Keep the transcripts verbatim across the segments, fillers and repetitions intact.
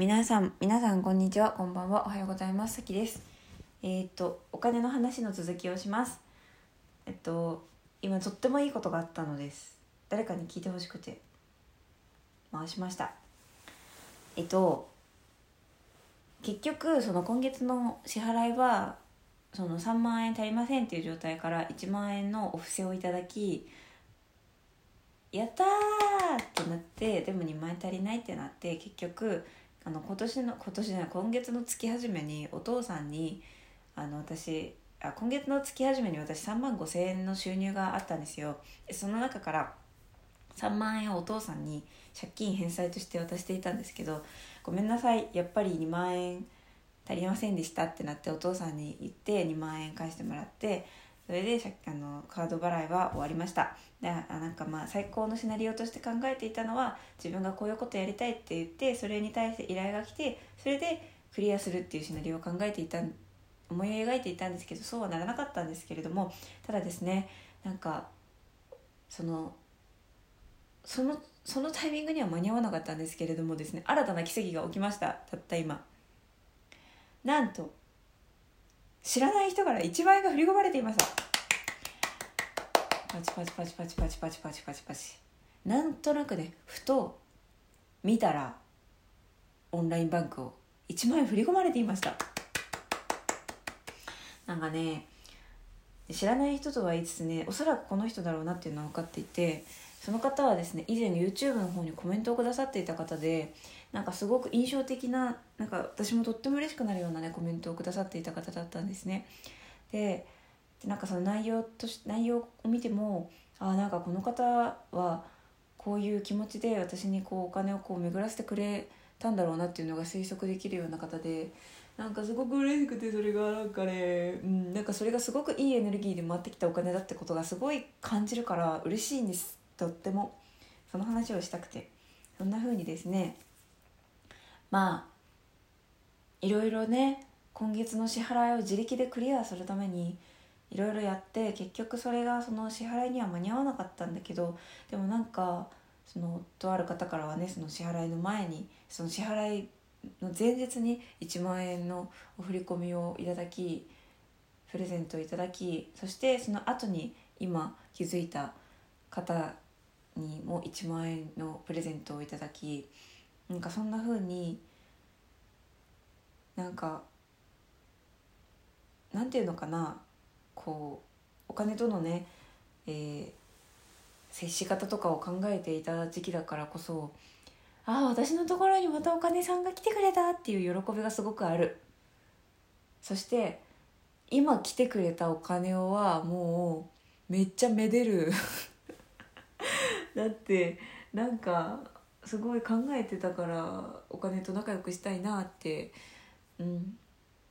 皆さん皆さんこんにちは、こんばんは、おはようございます。さきです。えー、っとお金の話の続きをします。えっと今とってもいいことがあったのです。誰かに聞いてほしくて回しました。えっと結局その今月の支払いはそのさんまんえん足りませんっていう状態からいちまんえんのお布施をいただき、やったーってなって、でもにまんえん足りないってなって、結局あの今年の今年じゃない今月の月初めにお父さんにあの私あ今月の月初めに私さんまんごせんえんの収入があったんですよ。その中からさんまんえんをお父さんに借金返済として渡していたんですけど、ごめんなさい、やっぱりにまんえん足りませんでしたってなって、お父さんに言ってにまんえん返してもらって、それであのカード払いは終わりました。で、なんかまあ最高のシナリオとして考えていたのは、自分がこういうことやりたいって言って、それに対して依頼が来て、それでクリアするっていうシナリオを考えていた思い描いていたんですけど、そうはならなかったんですけれども、ただですね、なんかそのそのそのタイミングには間に合わなかったんですけれどもですね、新たな奇跡が起きました。たった今、なんと知らない人からいちまんえんが振り込まれていました。パチパチパチパチパチパチパチパチパチ。なんとなくね、ふと見たらオンラインバンクをいちまんえん振り込まれていました。なんかね、知らない人とは言いつつね、おそらくこの人だろうなっていうのは分かっていて、その方はですね、以前 YouTube の方にコメントをくださっていた方で、なんかすごく印象的な、なんか私もとっても嬉しくなるようなね、コメントをくださっていた方だったんですね。で、なんかその内容とし、内容を見ても、あ、なんかこの方はこういう気持ちで私にこうお金をこう巡らせてくれたんだろうなっていうのが推測できるような方で、なんかすごく嬉しくて、それがなんかね、うん、なんかそれがすごくいいエネルギーで回ってきたお金だってことがすごい感じるから嬉しいんです。とってもその話をしたくて、そんな風にですね、まあいろいろね、今月の支払いを自力でクリアするためにいろいろやって、結局それがその支払いには間に合わなかったんだけど、でもなんかそのとある方からはね、その支払いの前に、その支払いの前日にいちまんえんのお振り込みをいただき、プレゼントをいただき、そしてその後に今気づいた方にもいちまんえんのプレゼントをいただき、なんかそんな風に、なんかなんていうのかな、こうお金とのね、えー、接し方とかを考えていた時期だからこそ、ああ私のところにまたお金さんが来てくれたっていう喜びがすごくある。そして今来てくれたお金はもうめっちゃめでるだってなんかすごい考えてたから、お金と仲良くしたいなって、うん、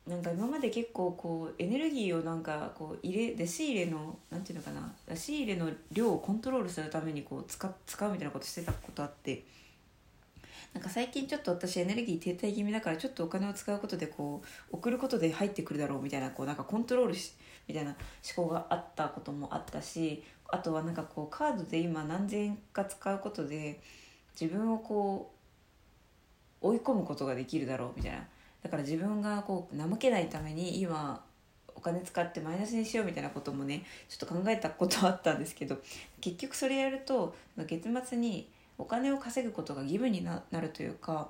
なんか今まで結構こうエネルギーをなんかこう入れ出し入れのなんていうのかな出し入れの量をコントロールするためにこう 使, 使うみたいなことしてたことあって、なんか最近ちょっと私エネルギー停滞気味だから、ちょっとお金を使うことでこう送ることで入ってくるだろうみたいな、こうなんかコントロールしみたいな思考があったこともあったし、あとはなんかこうカードで今何千円か使うことで自分をこう追い込むことができるだろうみたいな、だから自分がこう怠けないために今お金使ってマイナスにしようみたいなこともね、ちょっと考えたことあったんですけど、結局それやると月末にお金を稼ぐことが義務になるというか、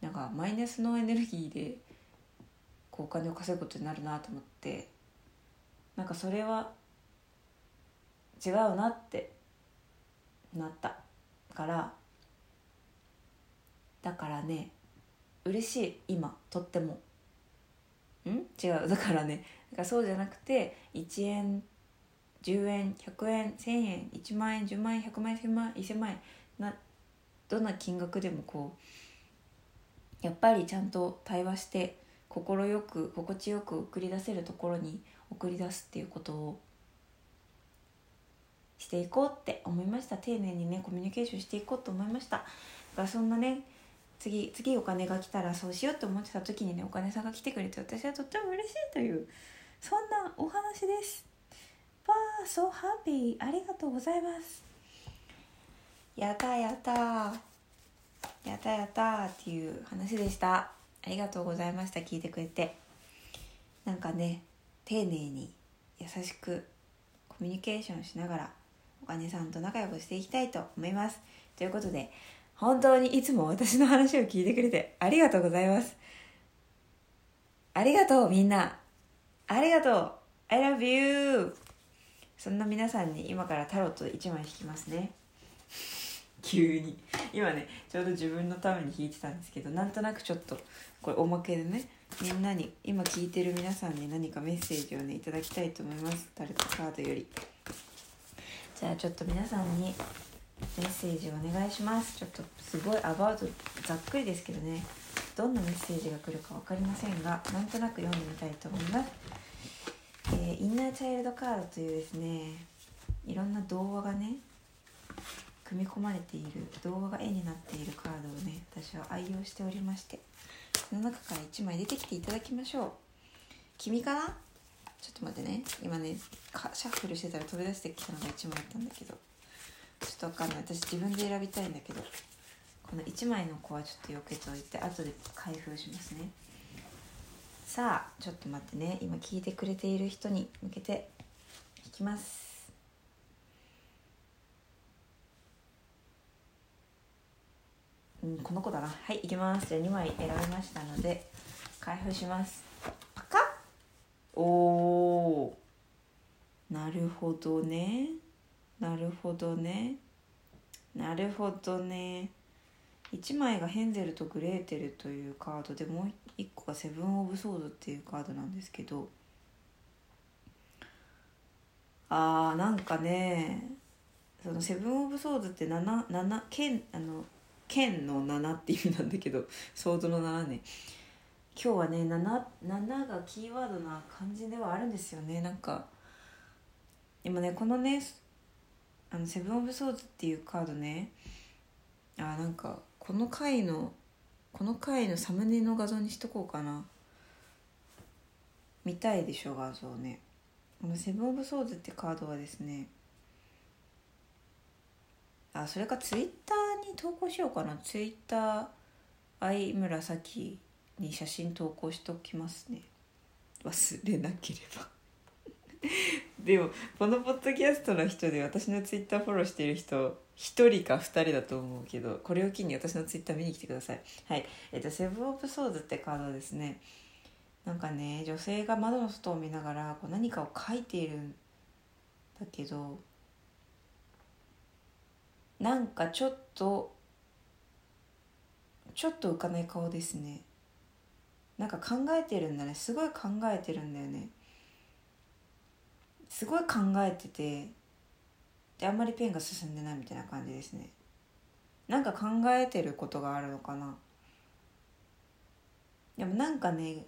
なんかマイナスのエネルギーでこうお金を稼ぐことになるなと思って、なんかそれは違うなってなったから、だからね、嬉しい今とってもん違うだからねだからそうじゃなくて、いちえんじゅうえんひゃくえんせんえんいちまんえんじゅうまんえんひゃくまんえんせんまんえんせんまんえんな、どんな金額でもこうやっぱりちゃんと対話して心よく心地よく送り出せるところに送り出すっていうことをしていこうって思いました。丁寧にねコミュニケーションしていこうと思いました。だからそんなね、次次お金が来たらそうしようと思ってた時にね、お金さんが来てくれて私はとっても嬉しいという、そんなお話です。わー、so happy、 ありがとうございます。やったやった。やったやったっていう話でした。ありがとうございました。聞いてくれて。なんかね、丁寧に優しくコミュニケーションしながらお金さんと仲良くしていきたいと思います。ということで、本当にいつも私の話を聞いてくれてありがとうございます。ありがとうみんな、ありがとう。 I love you。 そんな皆さんに今からタロットいちまい引きますね。急に今ね、ちょうど自分のために引いてたんですけど、なんとなくちょっとこれおまけでね、みんなに、今聞いてる皆さんに何かメッセージをねいただきたいと思います。タロットカードより。じゃあちょっと皆さんにメッセージをお願いします。ちょっとすごいアバウト、ざっくりですけどね、どんなメッセージが来るか分かりませんが、なんとなく読んでみたいと思います。えー、インナーチャイルドカードというですね、いろんな童話がね組み込まれている、童話が絵になっているカードをね私は愛用しておりまして、その中からいちまい出てきていただきましょう。君かな。ちょっと待ってね、今ねシャッフルしてたら飛び出してきたのがいちまいだったんだけど、ちょっとわかんない。私自分で選びたいんだけど、このいちまいの子はちょっと避けといて、後で開封しますね。さあ、ちょっと待ってね、今聞いてくれている人に向けて引きます。うん、この子だな。はい、いきます。じゃあにまい選びましたので開封します。パカッ。おー、なるほどね、なるほどね、なるほどね。いちまいがヘンゼルとグレーテルというカードで、もういっこがセブンオブソードっていうカードなんですけど、あー、なんかね、そのセブンオブソードってなな、なな、剣、あの剣のななって意味なんだけど、ソードのななね。今日はね 7, 7がキーワードな感じではあるんですよね。なんか今ね、このね、あのセブンオブソードっていうカードね、あ、なんかこの回のこの回のサムネの画像にしとこうかな。見たいでしょ、画像ね。このセブンオブソードってカードはですね、あ、それかツイッターに投稿しようかな。ツイッター相村咲に写真投稿しときますね、忘れなければ。でもこのポッドキャストの人で私のツイッターフォローしている人ひとりかふたりだと思うけど、これを機に私のツイッター見に来てください。はい、えっとセブンオブソードってカードですね。なんかね、女性が窓の外を見ながらこう何かを書いているんだけど、なんかちょっとちょっと浮かない顔ですね。なんか考えてるんだね、すごい考えてるんだよね。すごい考えてて、であんまりペンが進んでないみたいな感じですね。なんか考えてることがあるのかな。でもなんかね、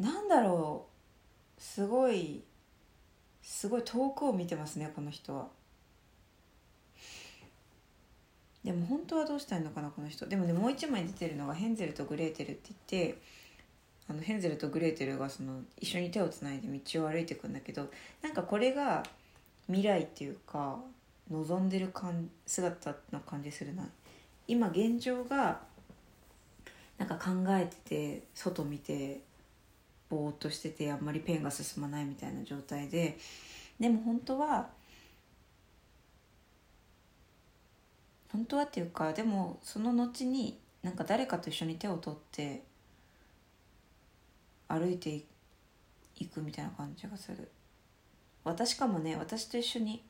なんだろう、すごいすごい遠くを見てますね、この人は。でも本当はどうしたいのかな、この人。でもね、もう一枚出てるのがヘンゼルとグレーテルって言って、あのヘンゼルとグレーテルがその一緒に手をつないで道を歩いていくんだけど、なんかこれが未来っていうか望んでる感姿な感じするな。今現状がなんか考えてて、外見てぼーっとしてて、あんまりペンが進まないみたいな状態で、でも本当は本当はっていうか、でもその後になんか誰かと一緒に手を取って歩いていくみたいな感じがする。私かもね、私と一緒に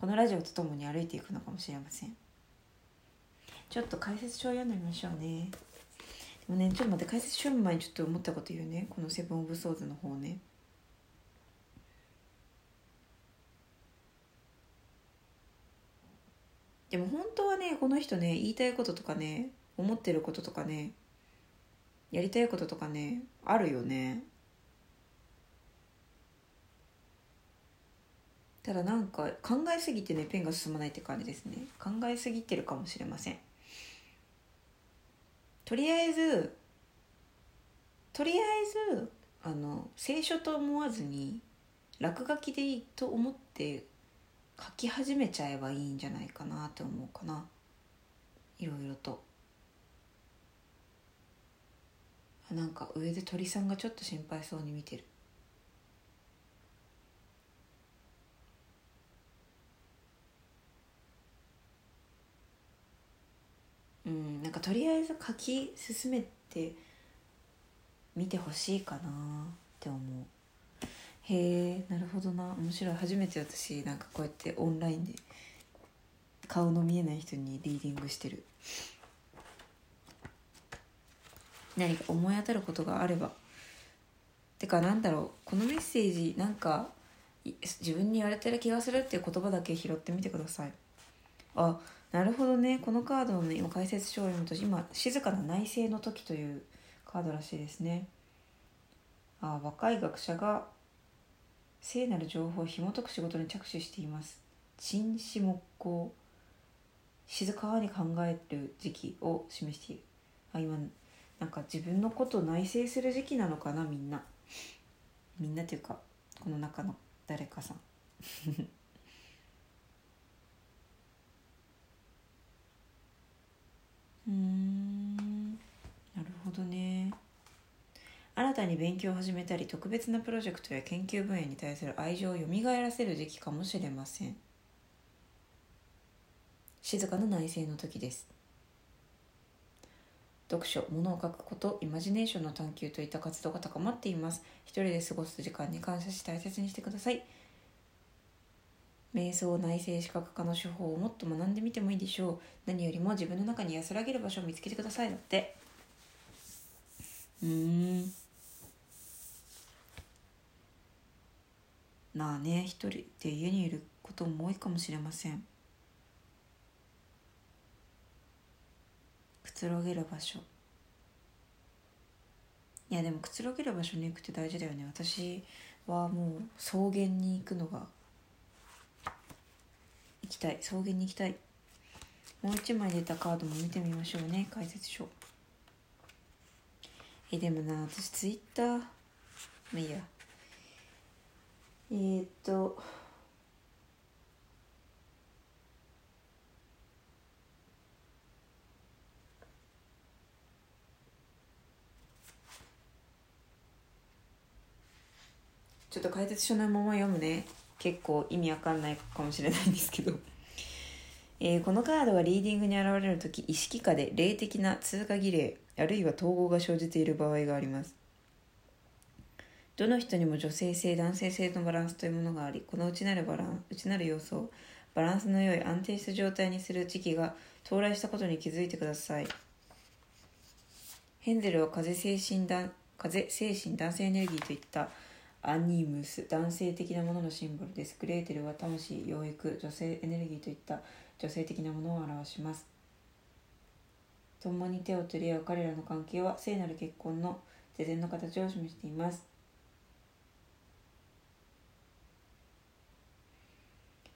このラジオとともに歩いていくのかもしれません。ちょっと解説書を読んでみましょうね。もうね、ちょっと待って、解説しよう前にちょっと思ったこと言うね。このセブンオブソードの方ね、でも本当はね、この人ね、言いたいこととかね、思ってることとかね、やりたいこととかね、あるよね。ただなんか考えすぎてね、ペンが進まないって感じですね。考えすぎてるかもしれません。とりあえずとりあえずあの聖書と思わずに落書きでいいと思って書き始めちゃえばいいんじゃないかなって思うかな。いろいろとなんか上で鳥さんがちょっと心配そうに見てる。うん、なんかとりあえず書き進めて見てほしいかなって思う。へえ、なるほどな、面白い。初めて私なんかこうやってオンラインで顔の見えない人にリーディングしてる。何か思い当たることがあれば、てかなんだろう、このメッセージなんか自分に言われてる気がするっていう言葉だけ拾ってみてください。あ、なるほどね。このカードの今解説書を読むと、今静かな内省の時というカードらしいですね。あ、若い学者が聖なる情報を紐解く仕事に着手しています。沈思黙考、静かに考える時期を示している。あ、今なんか自分のことを内省する時期なのかな。みんなみんなというかこの中の誰かさんうーん、なるほどね。新たに勉強を始めたり、特別なプロジェクトや研究分野に対する愛情をよみがえらせる時期かもしれません。静かな内省の時です。読書、物を書くこと、イマジネーションの探求といった活動が高まっています。一人で過ごす時間に感謝し大切にしてください。瞑想、内省、視覚化の手法をもっと学んでみてもいいでしょう。何よりも自分の中に安らげる場所を見つけてください。だって。うーん。まあね、一人で家にいることも多いかもしれません。くつろげる場所。いやでもくつろげる場所に行くって大事だよね。私はもう草原に行くのが行きたい。草原に行きたい。もう一枚出たカードも見てみましょうね、解説書。え、でもな、私ツイッター、まあいいや。えー、っとちょっと解説書のまま読むね。結構意味わかんないかもしれないんですけど、えー、このカードはリーディングに現れるとき、意識下で霊的な通過儀礼あるいは統合が生じている場合があります。どの人にも女性性男性性のバランスというものがあり、この内なるバラン内なる要素をバランスの良い安定した状態にする時期が到来したことに気づいてください。ヘンゼルは風精神だ風精神男性エネルギーといったアニムス、男性的なもののシンボルです。グレーテルは魂、養育、女性エネルギーといった女性的なものを表します。共に手を取り合う彼らの関係は聖なる結婚の自然の形を示しています。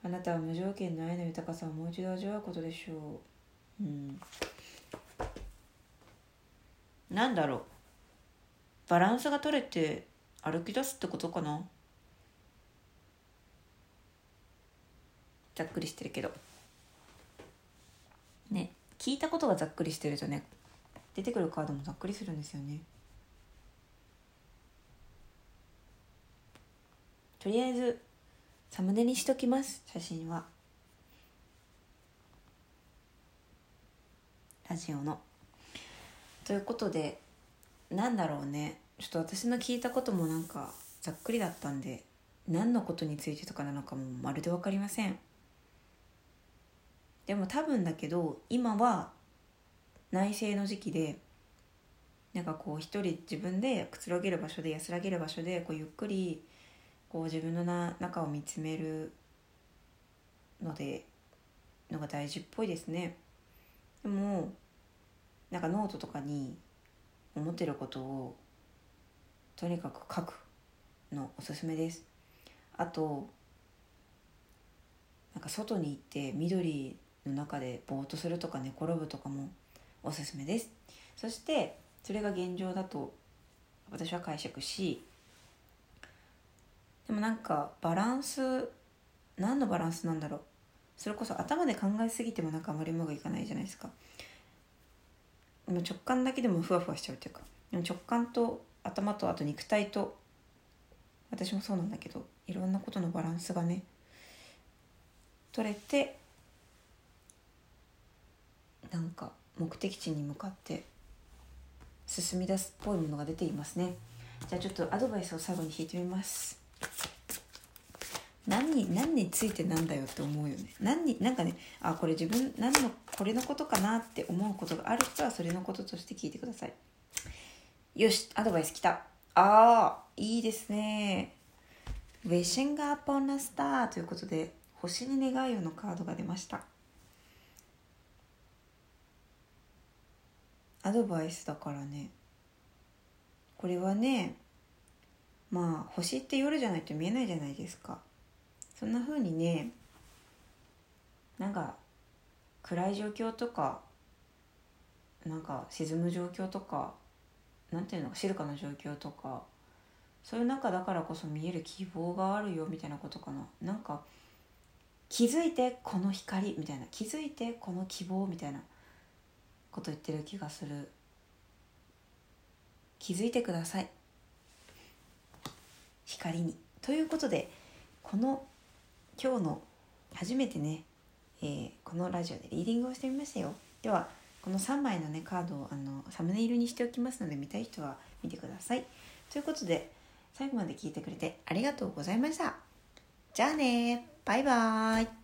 あなたは無条件の愛の豊かさをもう一度味わうことでしょう。うん。なんだろう。バランスが取れて歩き出すってことかな。ざっくりしてるけどね、聞いたことがざっくりしてるとね、出てくるカードもざっくりするんですよね。とりあえずサムネにしときます。写真はラジオのということで、なんだろうね、ちょっと私の聞いたこともなんかざっくりだったんで、何のことについてとかなのかもまるで分かりません。でも多分だけど今は内省の時期で、なんかこう一人自分でくつろげる場所で安らげる場所でこうゆっくりこう自分のな中を見つめるのでのが大事っぽいですね。でもなんかノートとかに思ってることをとにかく書くのおすすめです。あとなんか外に行って緑の中でぼーっとするとか寝転ぶとかもおすすめです。そしてそれが現状だと私は解釈し、でもなんかバランス何のバランスなんだろう。それこそ頭で考えすぎてもなんかあまりうまくいかないじゃないですか。直感だけでもふわふわしちゃうというか、直感と頭とあと肉体と、私もそうなんだけど、いろんなことのバランスがね取れて、なんか目的地に向かって進み出すっぽいものが出ていますね。じゃあちょっとアドバイスを最後に引いてみます。何に、何についてなんだよって思うよね。何に、なんかね、あ、これ自分、何の、これのことかなって思うことがある人は、それのこととして聞いてください。よし、アドバイス来た。あー、いいですね。Wishing upon a star ということで、星に願いをのカードが出ました。アドバイスだからね。これはね、まあ、星って夜じゃないと見えないじゃないですか。そんな風にね、なんか暗い状況とか、なんか沈む状況とか、なんていうのか、静かな状況とか、そういう中だからこそ見える希望があるよみたいなことかな。なんか気づいてこの光みたいな、気づいてこの希望みたいなこと言ってる気がする。気づいてください、光に。ということで、この今日の初めてね、えー、このラジオでリーディングをしてみましたよ。ではこのさんまいのねカードをあのサムネイルにしておきますので、見たい人は見てください。ということで、最後まで聞いてくれてありがとうございました。じゃあね、バイバーイ。